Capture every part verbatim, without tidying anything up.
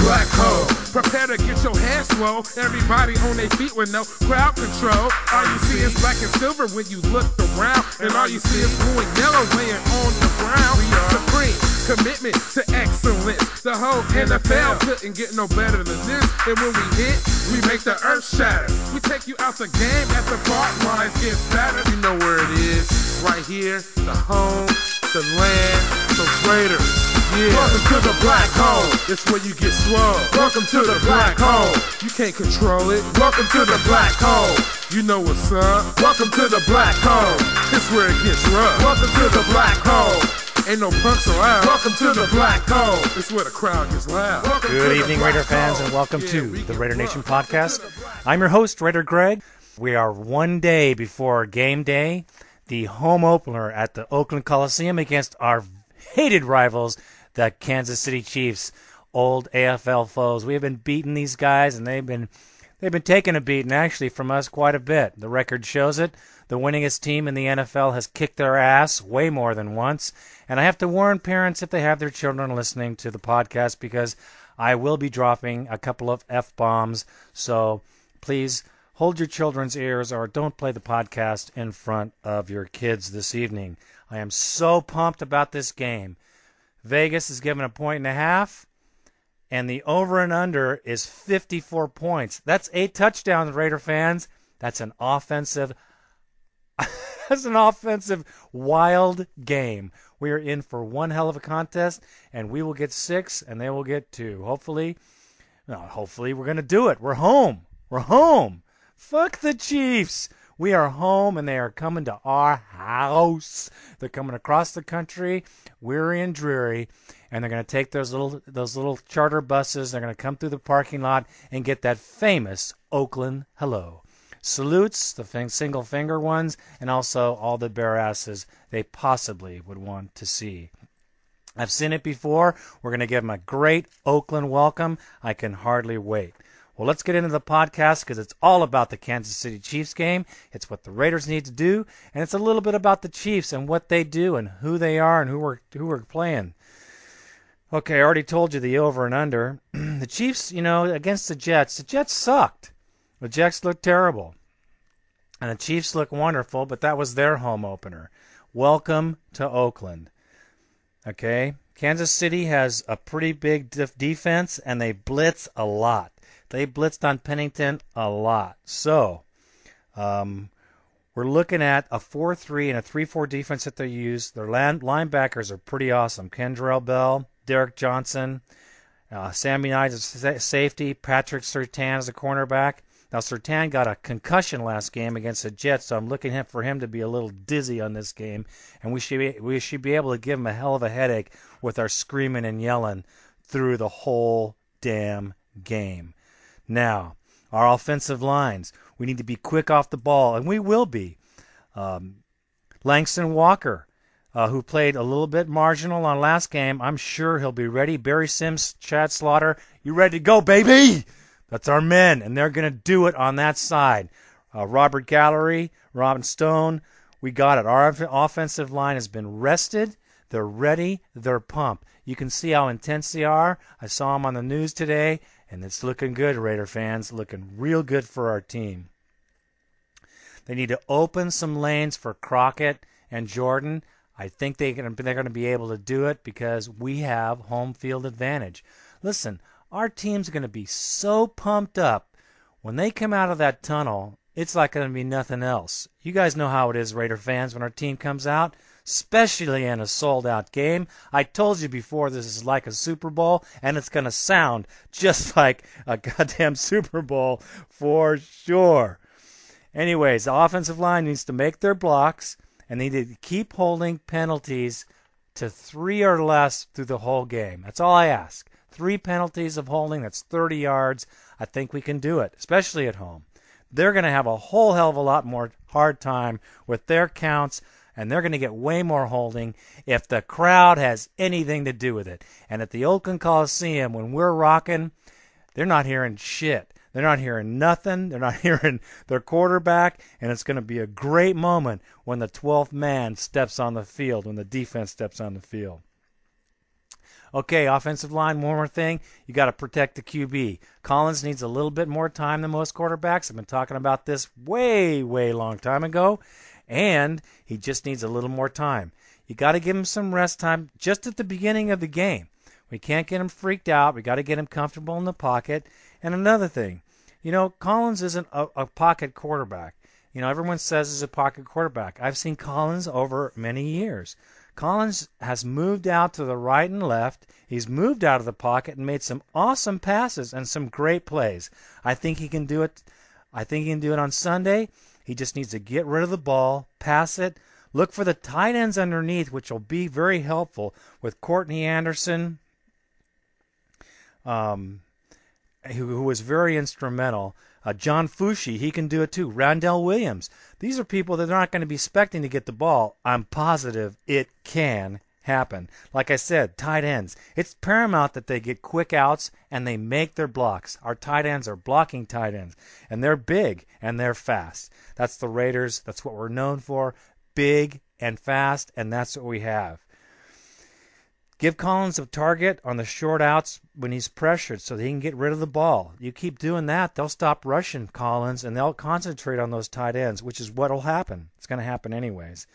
black hole. Prepare to get your hair swole. Everybody on their feet with no crowd control. All you see is black and silver when you look around. And all you see is blue and yellow laying on the ground. We are supreme commitment to excellence. The whole N F L couldn't get no better than this. And when we hit, we make the earth shatter. We take you out the game at the park lines get better. You know where it is. Right here, the home, the land, the Raiders. Yeah. Welcome to the black hole. It's where you get swole. Welcome to the black hole. You can't control it. Welcome to the black hole. You know what's up. Welcome to the black hole. It's where it gets rough. Welcome to the black hole. Ain't no punks allowed. Welcome to the black hole. It's where the crowd gets loud. Welcome Good evening, Raider fans, and welcome yeah, to the Raider Nation Podcast. I'm your host, Raider Greg. We are one day before game day, the home opener at the Oakland Coliseum against our hated rivals, the Kansas City Chiefs, old A F L foes. We have been beating these guys, and they've been they've been taking a beating, actually, from us quite a bit. The record shows it. The winningest team in the N F L has kicked their ass way more than once. And I have to warn parents if they have their children listening to the podcast, because I will be dropping a couple of F-bombs. So please hold your children's ears, or don't play the podcast in front of your kids this evening. I am so pumped about this game. Vegas is given a point and a half, and the over and under is fifty-four points. That's eight touchdowns, Raider fans. That's an offensive, that's an offensive wild game. We are in for one hell of a contest, and we will get six, and they will get two. Hopefully, no, hopefully we're going to do it. We're home. We're home. Fuck the Chiefs. We are home, and they are coming to our house. They're coming across the country, weary and dreary, and they're going to take those little those little charter buses. They're going to come through the parking lot and get that famous Oakland hello. Salutes, the f- single finger ones, and also all the bare asses they possibly would want to see. I've seen it before. We're going to give them a great Oakland welcome. I can hardly wait. Well, let's get into the podcast, because it's all about the Kansas City Chiefs game. It's what the Raiders need to do, and it's a little bit about the Chiefs and what they do and who they are and who we're, who we're playing. Okay, I already told you the over and under. The Chiefs, you know, against the Jets, the Jets sucked. The Jets looked terrible, and the Chiefs looked wonderful, but that was their home opener. Welcome to Oakland. Okay, Kansas City has a pretty big def- defense, and they blitz a lot. They blitzed on Pennington a lot. So um, we're looking at a four three and a three four defense that they use. Their land, linebackers are pretty awesome. Kendrell Bell, Derek Johnson, uh, Sammy Knight is a safety, Patrick Sertan is a cornerback. Now, Sertan got a concussion last game against the Jets, so I'm looking for him to be a little dizzy on this game, and we should be, we should be able to give him a hell of a headache with our screaming and yelling through the whole damn game. Now, our offensive lines, we need to be quick off the ball, and we will be. Um, Langston Walker, uh, who played a little bit marginal on last game, I'm sure he'll be ready. Barry Sims, Chad Slaughter, you ready to go, baby? That's our men, and they're going to do it on that side. Uh, Robert Gallery, Robin Stone, we got it. Our offensive line has been rested. They're ready. They're pumped. You can see how intense they are. I saw them on the news today. And it's looking good, Raider fans, looking real good for our team. They need to open some lanes for Crockett and Jordan. I think they can, they're going to be able to do it, because we have home field advantage. Listen, our team's going to be so pumped up. When they come out of that tunnel, it's like going to be nothing else. You guys know how it is, Raider fans, when our team comes out, especially in a sold-out game. I told you before, this is like a Super Bowl, and it's going to sound just like a goddamn Super Bowl for sure. Anyways, the offensive line needs to make their blocks, and they need to keep holding penalties to three or less through the whole game. That's all I ask. Three penalties of holding, that's thirty yards. I think we can do it, especially at home. They're going to have a whole hell of a lot more hard time with their counts, and they're going to get way more holding if the crowd has anything to do with it. And at the Oakland Coliseum, when we're rocking, they're not hearing shit. They're not hearing nothing. They're not hearing their quarterback. And it's going to be a great moment when the twelfth man steps on the field, when the defense steps on the field. Okay, offensive line, one more thing. You got to protect the Q B. Collins needs a little bit more time than most quarterbacks. I've been talking about this way, way long time ago. And he just needs a little more time. You got to give him some rest time just at the beginning of the game. We can't get him freaked out. We got to get him comfortable in the pocket. And another thing, you know, Collins isn't a, a pocket quarterback. You know, everyone says he's a pocket quarterback. I've seen Collins over many years. Collins has moved out to the right and left. He's moved out of the pocket and made some awesome passes and some great plays. I think he can do it. I think he can do it on Sunday. He just needs to get rid of the ball, pass it, look for the tight ends underneath, which will be very helpful with Courtney Anderson, um, who, who was very instrumental. Uh, John Fushi, he can do it too. Rondell Williams. These are people that are not going to be expecting to get the ball. I'm positive it can happen. Like I said, tight ends. It's paramount that they get quick outs and they make their blocks. Our tight ends are blocking tight ends, and they're big and they're fast. That's the Raiders. That's what we're known for, big and fast, and that's what we have. Give Collins a target on the short outs when he's pressured so that he can get rid of the ball. You keep doing that, they'll stop rushing Collins, and they'll concentrate on those tight ends, which is what will happen. It's going to happen anyways.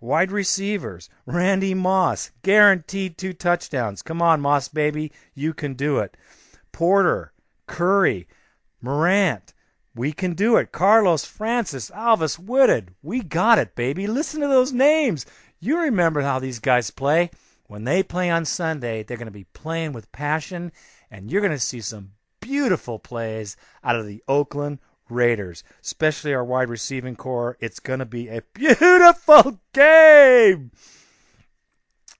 Wide receivers, Randy Moss, guaranteed two touchdowns. Come on, Moss, baby, you can do it. Porter, Curry, Morant, we can do it. Carlos Francis, Alvis Woodard, we got it, baby. Listen to those names. You remember how these guys play. When they play on Sunday, they're going to be playing with passion, and you're going to see some beautiful plays out of the Oakland Raiders, especially our wide receiving corps. It's going to be a beautiful game.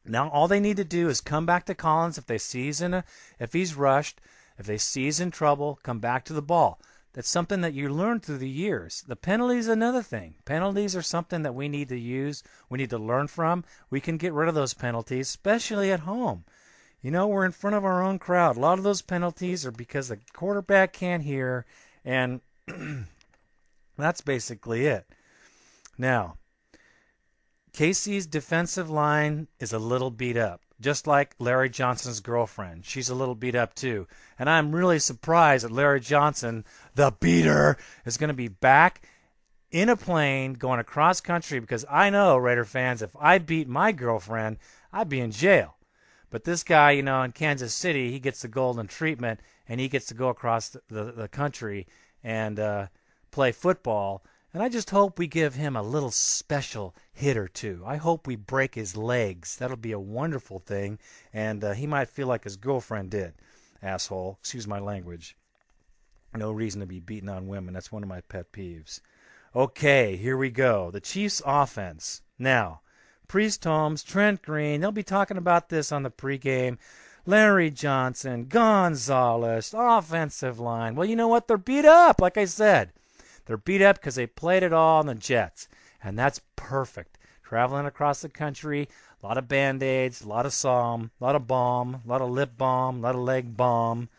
Now, all they need to do is come back to Collins if they see he's in a, if he's rushed, if they see he's in trouble, come back to the ball. That's something that you learn through the years. The penalty is another thing. Penalties are something that we need to use. We need to learn from. We can get rid of those penalties, especially at home. You know, we're in front of our own crowd. A lot of those penalties are because the quarterback can't hear, and that's basically it. Now, K C's defensive line is a little beat up. Just like Larry Johnson's girlfriend. She's a little beat up too. And I'm really surprised that Larry Johnson, the beater, is going to be back in a plane going across country, because I know, Raider fans, if I beat my girlfriend, I'd be in jail. But this guy, you know, in Kansas City, he gets the golden treatment, and he gets to go across the, the, the country and uh, play football. And I just hope we give him a little special hit or two. I hope we break his legs. That'll be a wonderful thing. And uh, he might feel like his girlfriend did. Asshole. Excuse my language. No reason to be beating on women. That's one of my pet peeves. Okay, here we go. The Chiefs' offense. Now, Priest Holmes, Trent Green, they'll be talking about this on the pregame. Larry Johnson, Gonzalez, offensive line. Well, you know what? They're beat up, like I said. They're beat up because they played it all on the Jets, and that's perfect. Traveling across the country, a lot of Band-Aids, a lot of Psalm, a lot of balm, a lot of lip balm, a lot of leg balm,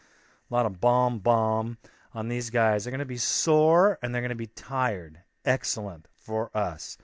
a lot of balm balm on these guys. They're going to be sore, and they're going to be tired. Excellent for us.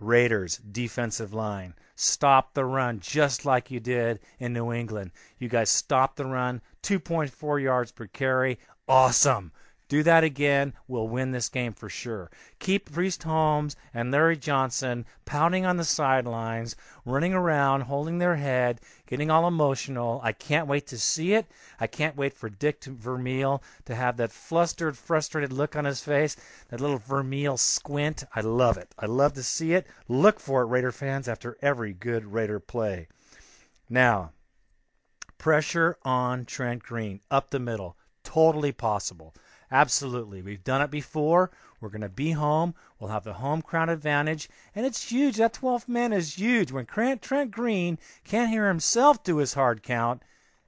Raiders, defensive line, stop the run just like you did in New England. You guys stopped the run, two point four yards per carry. Awesome. Do that again, we'll win this game for sure. Keep Priest Holmes and Larry Johnson pounding on the sidelines, running around, holding their head, getting all emotional. I can't wait to see it. I can't wait for Dick Vermeil to have that flustered, frustrated look on his face, that little Vermeil squint. I love it. I love to see it. Look for it, Raider fans, after every good Raider play. Now, pressure on Trent Green, up the middle, totally possible. Absolutely. We've done it before. We're going to be home. We'll have the home crowd advantage. And it's huge. That twelfth man is huge. When Trent Green can't hear himself do his hard count,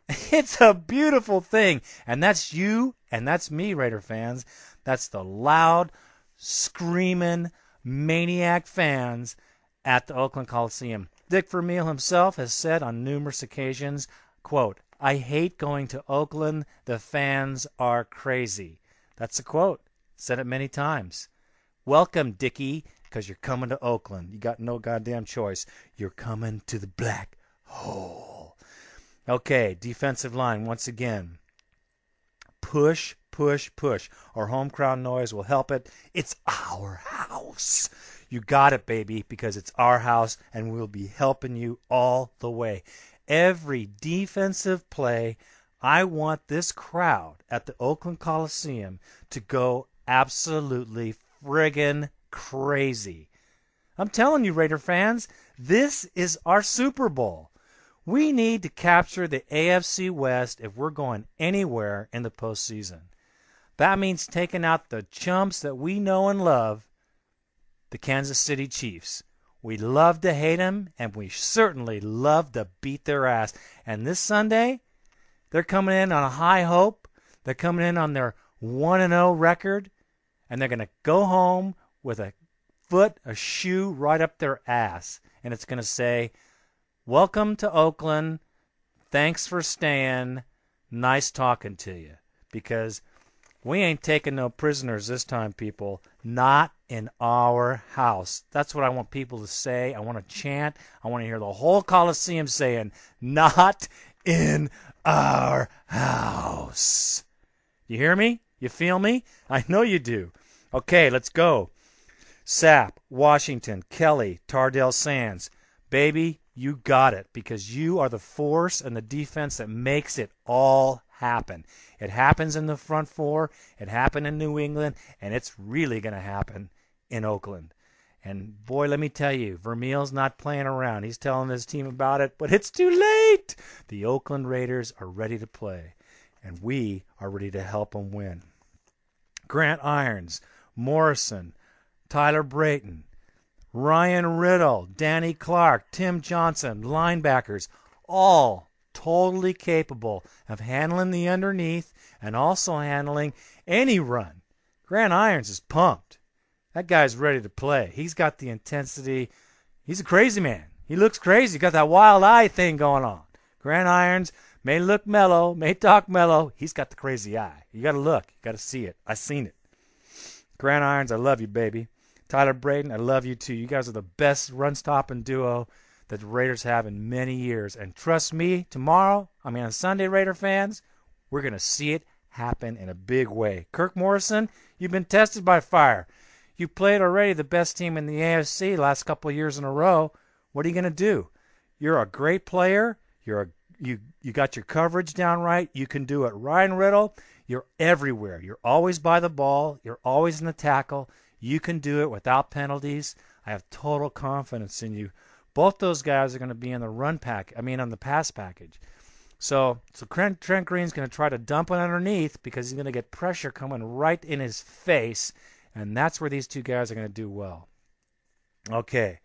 it's a beautiful thing. And that's you and that's me, Raider fans. That's the loud, screaming, maniac fans at the Oakland Coliseum. Dick Vermeil himself has said on numerous occasions, quote, "I hate going to Oakland. The fans are crazy." That's a quote. Said it many times. Welcome, Dickie, because you're coming to Oakland. You got no goddamn choice. You're coming to the black hole. Okay, defensive line once again. Push, push, push. Our home crowd noise will help it. It's our house. You got it, baby, because it's our house, and we'll be helping you all the way. Every defensive play, I want this crowd at the Oakland Coliseum to go absolutely friggin' crazy. I'm telling you, Raider fans, this is our Super Bowl. We need to capture the A F C West if we're going anywhere in the postseason. That means taking out the chumps that we know and love, the Kansas City Chiefs. We love to hate them, and we certainly love to beat their ass. And this Sunday, they're coming in on a high hope. They're coming in on their one and oh record, and they're going to go home with a foot, a shoe right up their ass. And it's going to say, welcome to Oakland. Thanks for staying. Nice talking to you. Because we ain't taking no prisoners this time, people. Not in our house. That's what I want people to say. I want to chant. I want to hear the whole Coliseum saying, not in our house. You hear me? You feel me? I know you do. Okay, let's go. Sapp, Washington, Kelly, Tardell Sands. Baby, you got it, because you are the force and the defense that makes it all happen. It happens in the front four. It happened in New England, and it's really going to happen in Oakland. And boy, let me tell you, Vermeil's not playing around. He's telling his team about it, but it's too late. The Oakland Raiders are ready to play, and we are ready to help them win. Grant Irons, Morrison, Tyler Brayton, Ryan Riddle, Danny Clark, Tim Johnson, linebackers, all totally capable of handling the underneath and also handling any run. Grant Irons is pumped. That guy's ready to play. He's got the intensity. He's a crazy man. He looks crazy. He's got that wild eye thing going on. Grant Irons may look mellow, may talk mellow. He's got the crazy eye. You got to look. You got to see it. I seen it. Grant Irons, I love you, baby. Tyler Brayton, I love you too. You guys are the best run-stopping duo that the Raiders have in many years. And trust me, tomorrow, I mean on Sunday, Raider fans, we're going to see it happen in a big way. Kirk Morrison, you've been tested by fire. You played already the best team in the A F C last couple of years in a row. What are you going to do? You're a great player. You're a, you you got your coverage down right. You can do it. Ryan Riddle, you're everywhere. You're always by the ball. You're always in the tackle. You can do it without penalties. I have total confidence in you. Both those guys are going to be in the run pack. I mean, on the pass package. So, so Trent, Trent Green's going to try to dump it underneath because he's going to get pressure coming right in his face, and that's where these two guys are going to do well. Okay.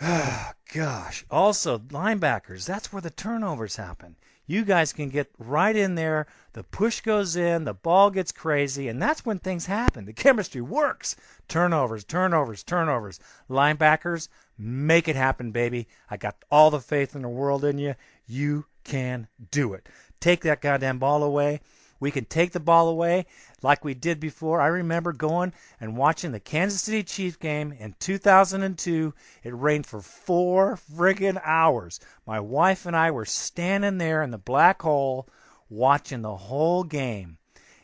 Oh, gosh. Also, linebackers. That's where the turnovers happen. You guys can get right in there. The push goes in. The ball gets crazy. And that's when things happen. The chemistry works. Turnovers, turnovers, turnovers. Linebackers, make it happen, baby. I got all the faith in the world in you. You can do it. Take that goddamn ball away. We can take the ball away like we did before. I remember going and watching the Kansas City Chiefs game in two thousand two. It rained for four friggin' hours. My wife and I were standing there in the black hole watching the whole game.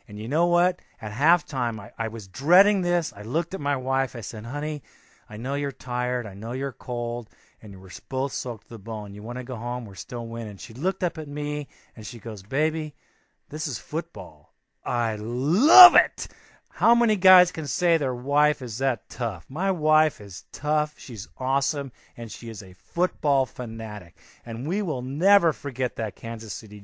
And you know what? At halftime, I, I was dreading this. I looked at my wife. I said, honey, I know you're tired. I know you're cold. And you were both soaked to the bone. You want to go home? We're still winning. She looked up at me, and she goes, baby, this is football. I love it. How many guys can say their wife is that tough? My wife is tough. She's awesome. And she is a football fanatic. And we will never forget that Kansas City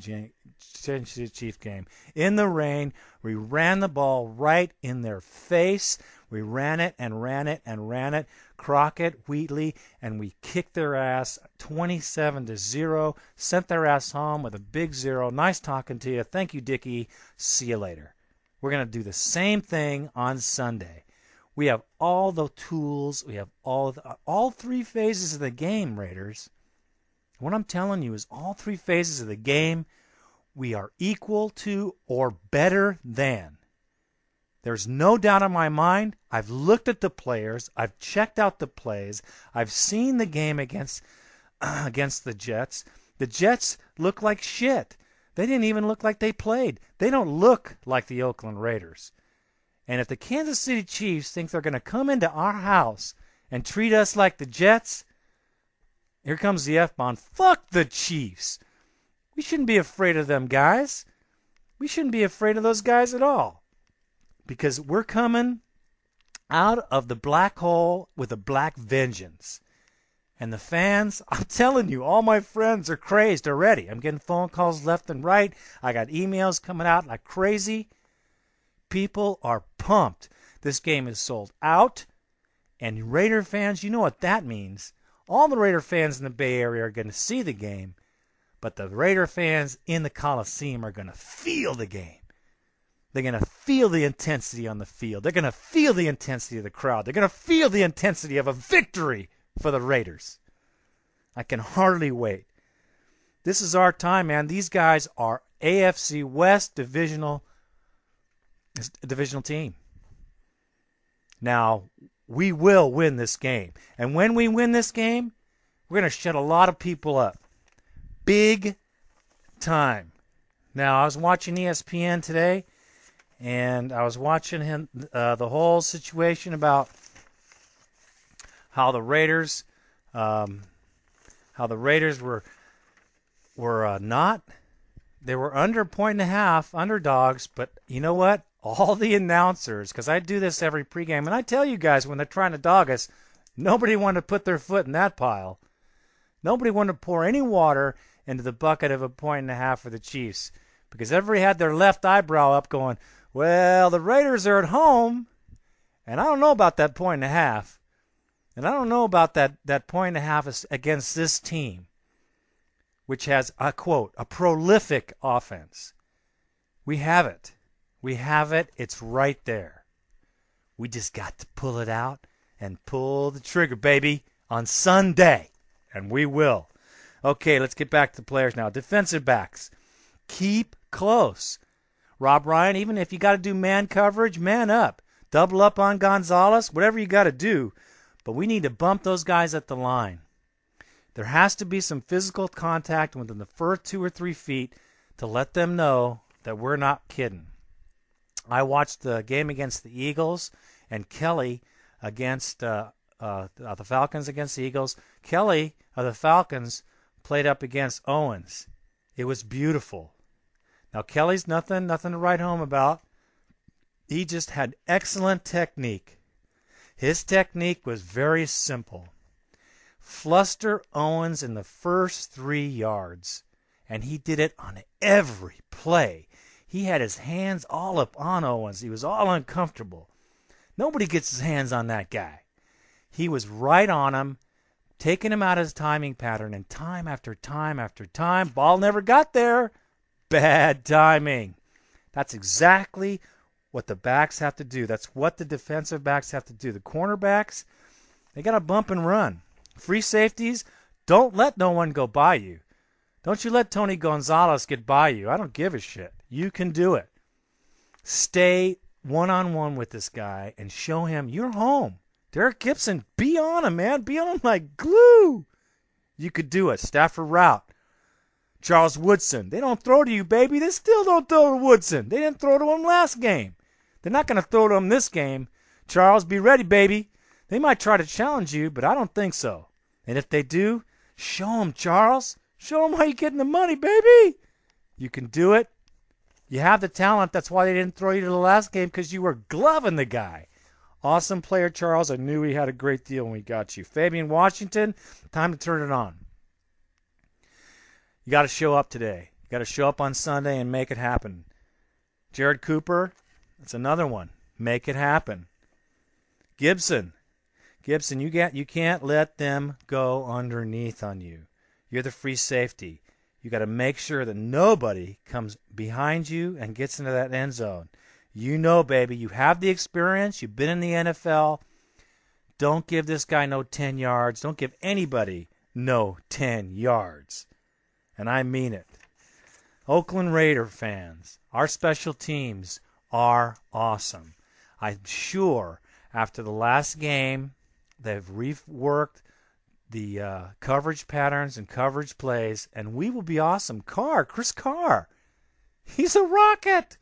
Chiefs game. In the rain, we ran the ball right in their face. We ran it and ran it and ran it. Crockett, Wheatley, and we kicked their ass twenty-seven to zero. Sent their ass home with a big zero. Nice talking to you. Thank you, Dickie. See you later. We're going to do the same thing on Sunday. We have all the tools. We have all the, all three phases of the game, Raiders. What I'm telling you is all three phases of the game we are equal to or better than. There's no doubt in my mind. I've looked at the players. I've checked out the plays. I've seen the game against, uh, against the Jets. The Jets look like shit. They didn't even look like they played. They don't look like the Oakland Raiders. And if the Kansas City Chiefs think they're going to come into our house and treat us like the Jets, here comes the F-bomb. Fuck the Chiefs. We shouldn't be afraid of them guys. We shouldn't be afraid of those guys at all, because we're coming out of the black hole with a black vengeance. And the fans, I'm telling you, all my friends are crazed already. I'm getting phone calls left and right. I got emails coming out like crazy. People are pumped. This game is sold out. And Raider fans, you know what that means. All the Raider fans in the Bay Area are going to see the game, but the Raider fans in the Coliseum are going to feel the game. They're going to feel the intensity on the field. They're going to feel the intensity of the crowd. They're going to feel the intensity of a victory for the Raiders. I can hardly wait. This is our time, man. These guys are A F C West divisional divisional team. Now, we will win this game. And when we win this game, we're going to shut a lot of people up. Big time. Now, I was watching E S P N today, and I was watching him uh, the whole situation about how the Raiders, um, how the Raiders were were uh, not, they were under a point and a half underdogs. But you know what? All the announcers, because I do this every pregame, and I tell you guys when they're trying to dog us, nobody wanted to put their foot in that pile. Nobody wanted to pour any water into the bucket of a point and a half for the Chiefs, because everybody had their left eyebrow up, going, "Well, the Raiders are at home, and I don't know about that point and a half." And I don't know about that, that point and a half is against this team, which has, I quote, a prolific offense. We have it. We have it. It's right there. We just got to pull it out and pull the trigger, baby, on Sunday. And we will. Okay, let's get back to the players now. Defensive backs, keep close. Rob Ryan, even if you got to do man coverage, man up. Double up on Gonzalez, whatever you got to do. But we need to bump those guys at the line. There has to be some physical contact within the first two or three feet to let them know that we're not kidding. I watched the game against the Eagles and Kelly against uh, uh, the Falcons against the Eagles. Kelly of the Falcons played up against Owens. It was beautiful. Now, Kelly's nothing, nothing to write home about. He just had excellent technique. His technique was very simple. Fluster Owens in the first three yards, and he did it on every play. He had his hands all up on Owens. He was all uncomfortable. Nobody gets his hands on that guy. He was right on him, taking him out of his timing pattern, and time after time after time, ball never got there. Bad timing. That's exactly what the backs have to do. That's what the defensive backs have to do. The cornerbacks, they got to bump and run. Free safeties, don't let no one go by you. Don't you let Tony Gonzalez get by you. I don't give a shit. You can do it. Stay one-on-one with this guy and show him you're home. Derek Gibson, be on him, man. Be on him like glue. You could do it. Stafford Rout. Charles Woodson. They don't throw to you, baby. They still don't throw to Woodson. They didn't throw to him last game. They're not going to throw to him this game. Charles, be ready, baby. They might try to challenge you, but I don't think so. And if they do, show them, Charles. Show them how you're getting the money, baby. You can do it. You have the talent. That's why they didn't throw you to the last game, because you were gloving the guy. Awesome player, Charles. I knew he had a great deal when we got you. Fabian Washington, time to turn it on. You got to show up today. You got to show up on Sunday and make it happen. Jared Cooper, that's another one. Make it happen. Gibson. Gibson, you get, you can't let them go underneath on you. You're the free safety. You got to make sure that nobody comes behind you and gets into that end zone. You know, baby, you have the experience. You've been in the N F L. Don't give this guy no ten yards. Don't give anybody no ten yards. And I mean it. Oakland Raider fans, our special teams are awesome. I'm sure after the last game, they've reworked the uh, coverage patterns and coverage plays, and we will be awesome. Carr, Chris Carr, he's a rocket.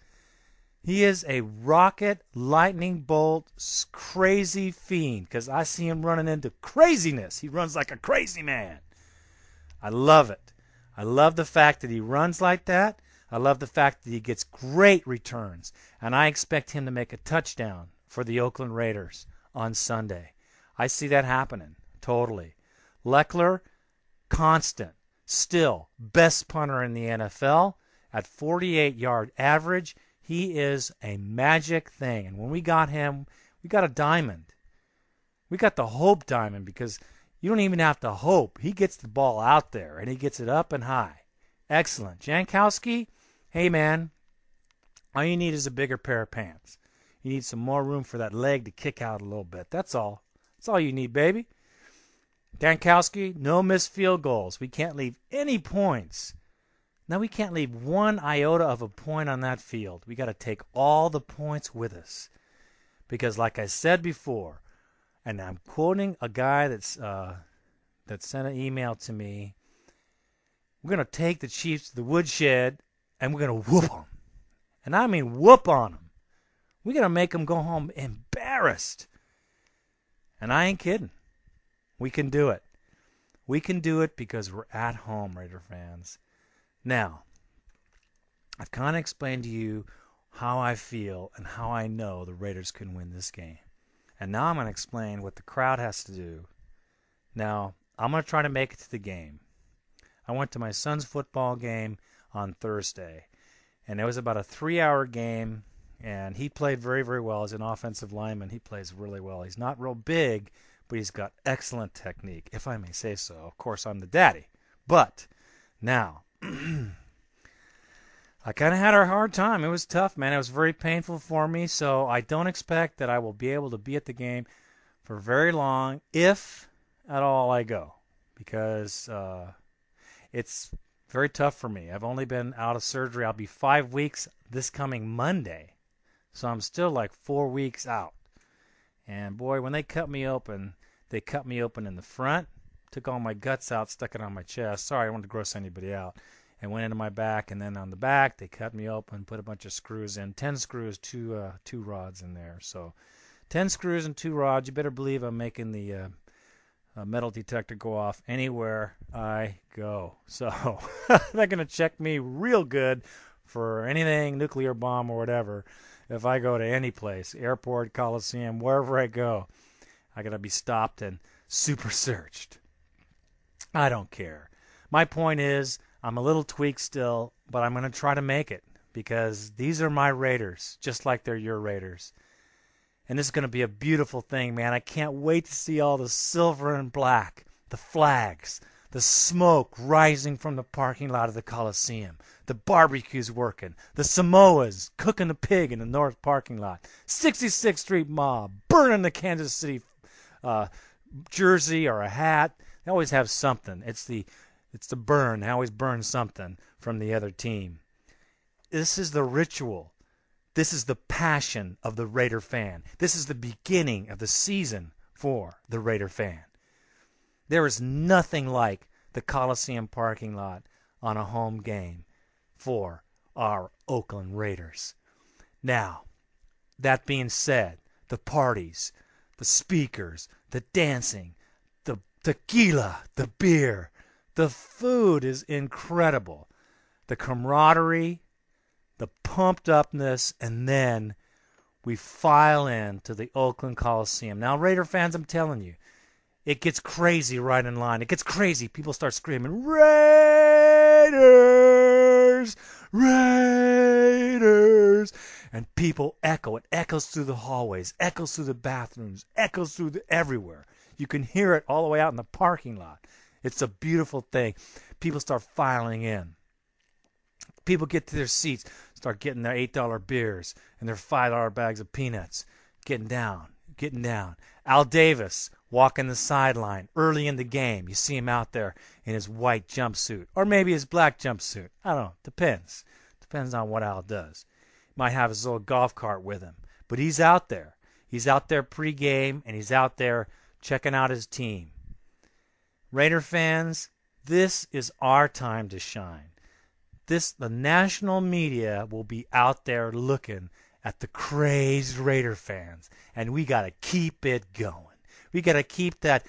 He is a rocket, lightning bolt, crazy fiend, because I see him running into craziness. He runs like a crazy man. I love it. I love the fact that he runs like that. I love the fact that he gets great returns, and I expect him to make a touchdown for the Oakland Raiders on Sunday. I see that happening, totally. Leckler, constant, still best punter in the N F L at forty-eight yard average. He is a magic thing, and when we got him, we got a diamond. We got the hope diamond because you don't even have to hope. He gets the ball out there, and he gets it up and high. Excellent. Jankowski, hey, man, all you need is a bigger pair of pants. You need some more room for that leg to kick out a little bit. That's all. That's all you need, baby. Jankowski, no missed field goals. We can't leave any points. Now, we can't leave one iota of a point on that field. We got to take all the points with us because, like I said before, and I'm quoting a guy that's uh, that sent an email to me. We're going to take the Chiefs to the woodshed, and we're going to whoop them. And I mean whoop on them. We're going to make them go home embarrassed. And I ain't kidding. We can do it. We can do it because we're at home, Raider fans. Now, I've kind of explained to you how I feel and how I know the Raiders can win this game. And now I'm going to explain what the crowd has to do. Now, I'm going to try to make it to the game. I went to my son's football game on Thursday, and it was about a three-hour game, and he played very, very well. He's an offensive lineman. He plays really well. He's not real big, but he's got excellent technique, if I may say so. Of course, I'm the daddy. But now, I kind of had a hard time. It was tough, man. It was very painful for me, so I don't expect that I will be able to be at the game for very long, if at all I go, because uh, it's very tough for me. I've only been out of surgery. I'll be five weeks this coming Monday, so I'm still like four weeks out. And, boy, when they cut me open, they cut me open in the front, took all my guts out, stuck it on my chest. Sorry, I don't want to gross anybody out. And went into my back, and then on the back, they cut me open, put a bunch of screws in. Ten screws, two uh, two rods in there. So ten screws and two rods. You better believe I'm making the uh, uh, metal detector go off anywhere I go. So they're going to check me real good for anything, nuclear bomb or whatever, if I go to any place, airport, Coliseum, wherever I go. I got to be stopped and super searched. I don't care. My point is, I'm a little tweaked still, but I'm going to try to make it because these are my Raiders, just like they're your Raiders. And this is going to be a beautiful thing, man. I can't wait to see all the silver and black, the flags, the smoke rising from the parking lot of the Coliseum, the barbecues working, the Samoas cooking the pig in the north parking lot, sixty-sixth street mob burning the Kansas City uh, jersey or a hat. They always have something. It's the It's the burn. They always burn something from the other team. This is the ritual. This is the passion of the Raider fan. This is the beginning of the season for the Raider fan. There is nothing like the Coliseum parking lot on a home game for our Oakland Raiders. Now, that being said, the parties, the speakers, the dancing, the tequila, the beer, the food is incredible. The camaraderie, the pumped-upness, and then we file in to the Oakland Coliseum. Now, Raider fans, I'm telling you, it gets crazy right in line. It gets crazy. People start screaming, Raiders! Raiders! And people echo. It echoes through the hallways, echoes through the bathrooms, echoes through the, everywhere. You can hear it all the way out in the parking lot. It's a beautiful thing. People start filing in. People get to their seats, start getting their eight dollar beers and their five dollar bags of peanuts, getting down, getting down. Al Davis walking the sideline early in the game. You see him out there in his white jumpsuit or maybe his black jumpsuit. I don't know. Depends. Depends on what Al does. Might have his little golf cart with him, but he's out there. He's out there pregame, and he's out there checking out his team. Raider fans, this is our time to shine. This, the national media will be out there looking at the crazed Raider fans, and we got to keep it going. We got to keep that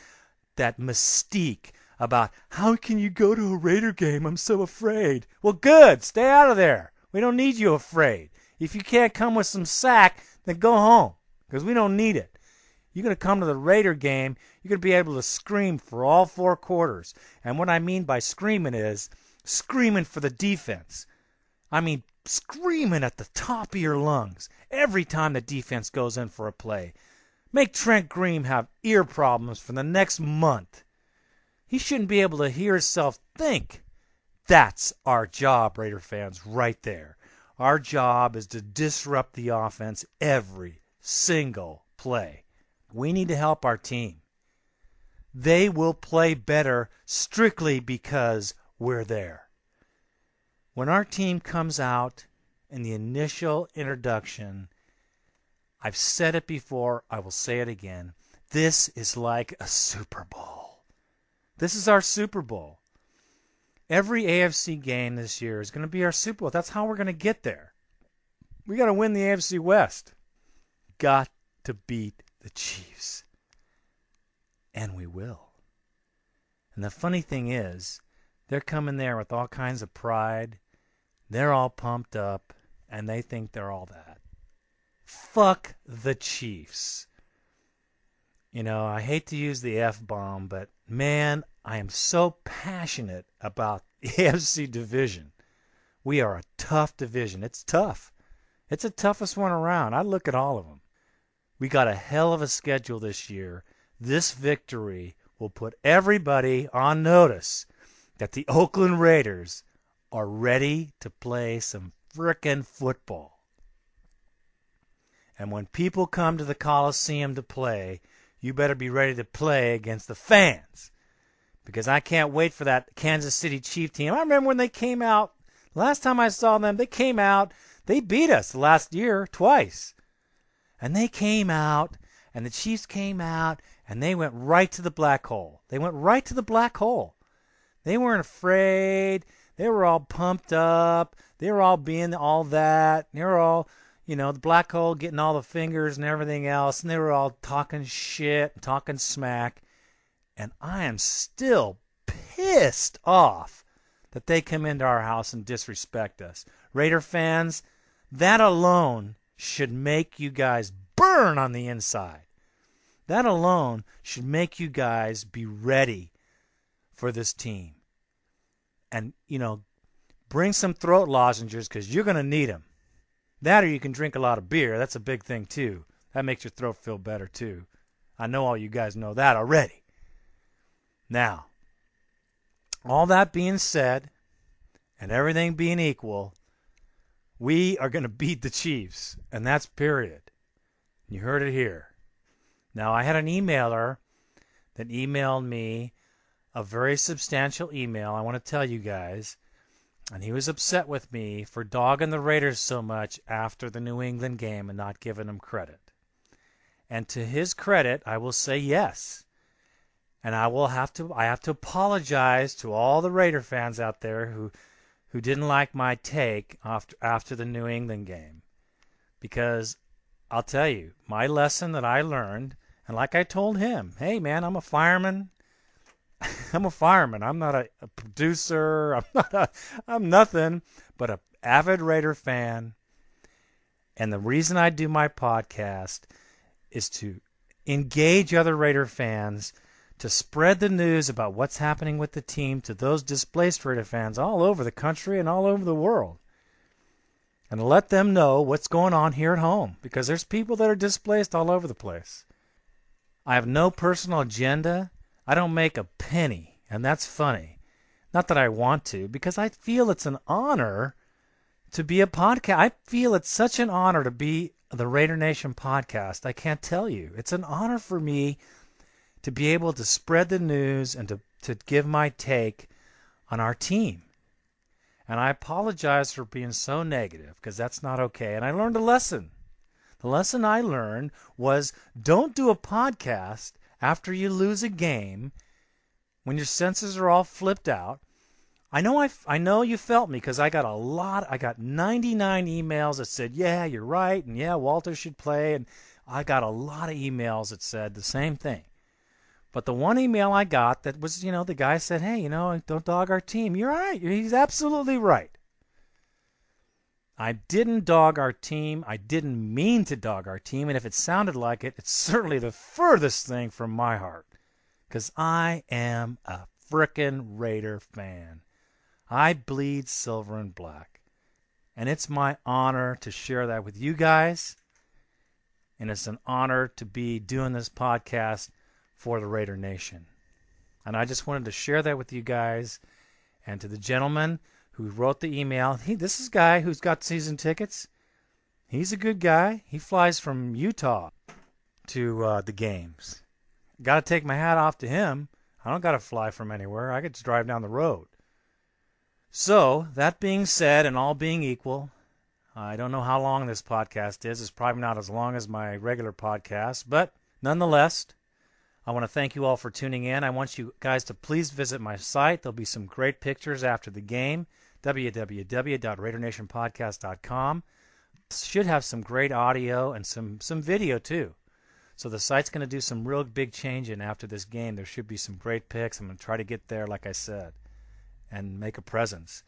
that mystique about how can you go to a Raider game? I'm so afraid. Well, good. Stay out of there. We don't need you afraid. If you can't come with some sack, then go home because we don't need it. You're going to come to the Raider game. You're going to be able to scream for all four quarters. And what I mean by screaming is screaming for the defense. I mean screaming at the top of your lungs every time the defense goes in for a play. Make Trent Green have ear problems for the next month. He shouldn't be able to hear himself think. That's our job, Raider fans, right there. Our job is to disrupt the offense every single play. We need to help our team. They will play better strictly because we're there. When our team comes out in the initial introduction, I've said it before, I will say it again, this is like a Super Bowl. This is our Super Bowl. Every A F C game this year is going to be our Super Bowl. That's how we're going to get there. We got to win the A F C West. Got to beat the Chiefs. And we will. And the funny thing is, they're coming there with all kinds of pride. They're all pumped up, and they think they're all that. Fuck the Chiefs. You know, I hate to use the F-bomb, but man, I am so passionate about the A F C division. We are a tough division. It's tough. It's the toughest one around. I look at all of them. We got a hell of a schedule this year. This victory will put everybody on notice that the Oakland Raiders are ready to play some frickin' football. And when people come to the Coliseum to play, you better be ready to play against the fans. Because I can't wait for that Kansas City Chiefs team. I remember when they came out. Last time I saw them, they came out. They beat us last year twice. And they came out, and the Chiefs came out, and they went right to the black hole. They went right to the black hole. They weren't afraid. They were all pumped up. They were all being all that. They were all, you know, the black hole getting all the fingers and everything else, and they were all talking shit, talking smack. And I am still pissed off that they come into our house and disrespect us. Raider fans, that alone should make you guys burn on the inside. That alone should make you guys be ready for this team. And, you know, bring some throat lozenges because you're going to need them. That or you can drink a lot of beer. That's a big thing, too. That makes your throat feel better, too. I know all you guys know that already. Now, all that being said and everything being equal, we are going to beat the Chiefs, and that's period. You heard it here. Now, I had an emailer that emailed me a very substantial email, I want to tell you guys, and he was upset with me for dogging the Raiders so much after the New England game and not giving them credit. And to his credit, I will say yes. And I will have to I have to apologize to all the Raider fans out there who who didn't like my take after, after the New England game. Because I'll tell you, my lesson that I learned, and like I told him, hey, man, I'm a fireman. I'm a fireman. I'm not a, a producer. I'm not a, I'm nothing but an avid Raider fan. And the reason I do my podcast is to engage other Raider fans, to spread the news about what's happening with the team to those displaced Raider fans all over the country and all over the world. And let them know what's going on here at home because there's people that are displaced all over the place. I have no personal agenda. I don't make a penny, and that's funny. Not that I want to, because I feel it's an honor to be a podcast. I feel it's such an honor to be the Raider Nation podcast. I can't tell you. It's an honor for me to be able to spread the news and to, to give my take on our team. And I apologize for being so negative because that's not okay. And I learned a lesson. The lesson I learned was don't do a podcast after you lose a game when your senses are all flipped out. I know I, I know you felt me because I got a lot. I got ninety-nine emails that said, yeah, you're right, and yeah, Walter should play. And I got a lot of emails that said the same thing. But the one email I got that was, you know, the guy said, hey, you know, don't dog our team. You're right. He's absolutely right. I didn't dog our team. I didn't mean to dog our team. And if it sounded like it, it's certainly the furthest thing from my heart. Because I am a frickin' Raider fan. I bleed silver and black. And it's my honor to share that with you guys. And it's an honor to be doing this podcast for the Raider Nation. And I just wanted to share that with you guys. And to the gentleman who wrote the email, he, this is a guy who's got season tickets. He's a good guy. He flies from Utah to uh, the games. Got to take my hat off to him. I don't got to fly from anywhere. I could just drive down the road. So, that being said, and all being equal, I don't know how long this podcast is. It's probably not as long as my regular podcast. But, nonetheless, I want to thank you all for tuning in. I want you guys to please visit my site. There'll be some great pictures after the game. w w w dot raider nation podcast dot com. Should have some great audio and some, some video too. So the site's going to do some real big changing after this game. There should be some great pics. I'm going to try to get there, like I said, and make a presence.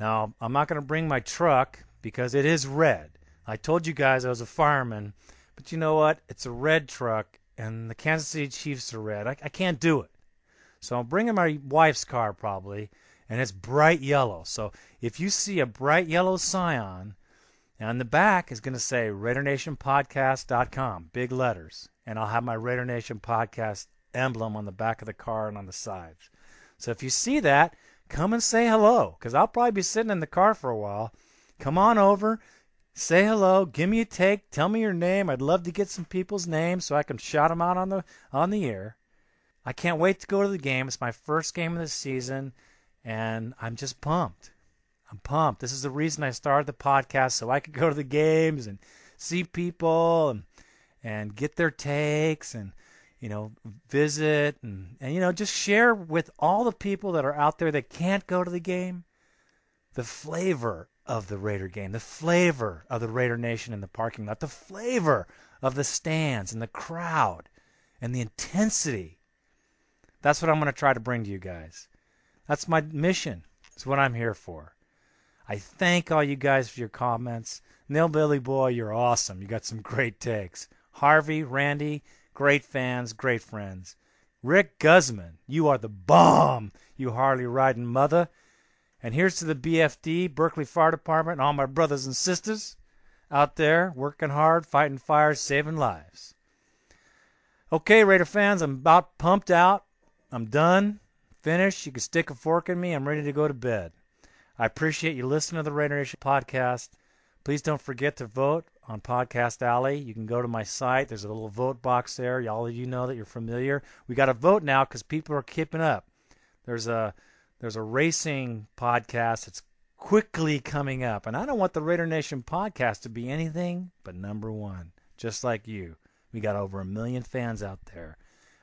Now, I'm not going to bring my truck because it is red. I told you guys I was a fireman, but you know what? It's a red truck. And the Kansas City Chiefs are red. I, I can't do it. So I'm bringing my wife's car probably, and it's bright yellow. So if you see a bright yellow Scion, on the back is going to say raider nation podcast dot com, big letters. And I'll have my Raider Nation Podcast emblem on the back of the car and on the sides. So if you see that, come and say hello, because I'll probably be sitting in the car for a while. Come on over. Say hello, give me a take, tell me your name. I'd love to get some people's names so I can shout them out on the on the air. I can't wait to go to the game. It's my first game of the season, and I'm just pumped. I'm pumped. This is the reason I started the podcast, so I could go to the games and see people and and get their takes and, you know, visit and, and you know, just share with all the people that are out there that can't go to the game the flavor of the Raider game, the flavor of the Raider Nation in the parking lot, the flavor of the stands and the crowd and the intensity. That's what I'm going to try to bring to you guys. That's my mission. It's what I'm here for. I thank all you guys for your comments. Neil Billy Boy, you're awesome. You got some great takes. Harvey, Randy, great fans, great friends. Rick Guzman, you are the bomb, you Harley riding mother. And here's to the B F D, Berkeley Fire Department, and all my brothers and sisters out there working hard, fighting fires, saving lives. Okay, Raider fans, I'm about pumped out. I'm done, finished. You can stick a fork in me. I'm ready to go to bed. I appreciate you listening to the Raider Nation Podcast. Please don't forget to vote on Podcast Alley. You can go to my site. There's a little vote box there. All of you know that you're familiar. We got to vote now because people are keeping up. There's a... There's a racing podcast that's quickly coming up, and I don't want the Raider Nation Podcast to be anything but number one, just like you. We got over a million fans out there.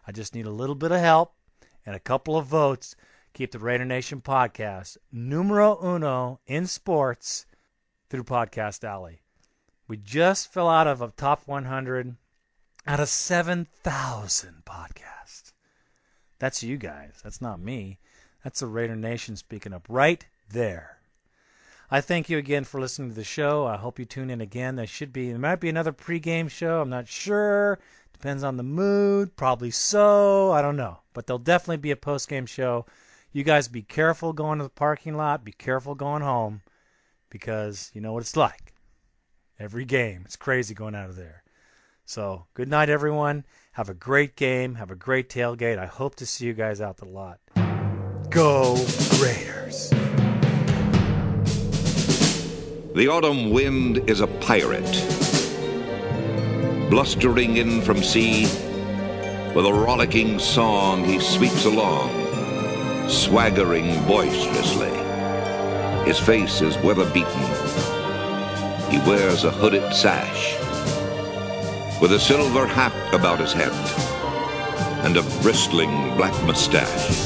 I just need a little bit of help and a couple of votes. Keep the Raider Nation Podcast numero uno in sports through Podcast Alley. We just fell out of a top one hundred out of seven thousand podcasts. That's you guys. That's not me. That's the Raider Nation speaking up right there. I thank you again for listening to the show. I hope you tune in again. There should be, there might be another pregame show. I'm not sure. Depends on the mood. Probably so. I don't know. But there'll definitely be a postgame show. You guys be careful going to the parking lot. Be careful going home because you know what it's like. Every game. It's crazy going out of there. So good night, everyone. Have a great game. Have a great tailgate. I hope to see you guys out the lot. Go Raiders! The autumn wind is a pirate. Blustering in from sea, with a rollicking song he sweeps along, swaggering boisterously. His face is weather-beaten. He wears a hooded sash, with a silver hat about his head, and a bristling black mustache.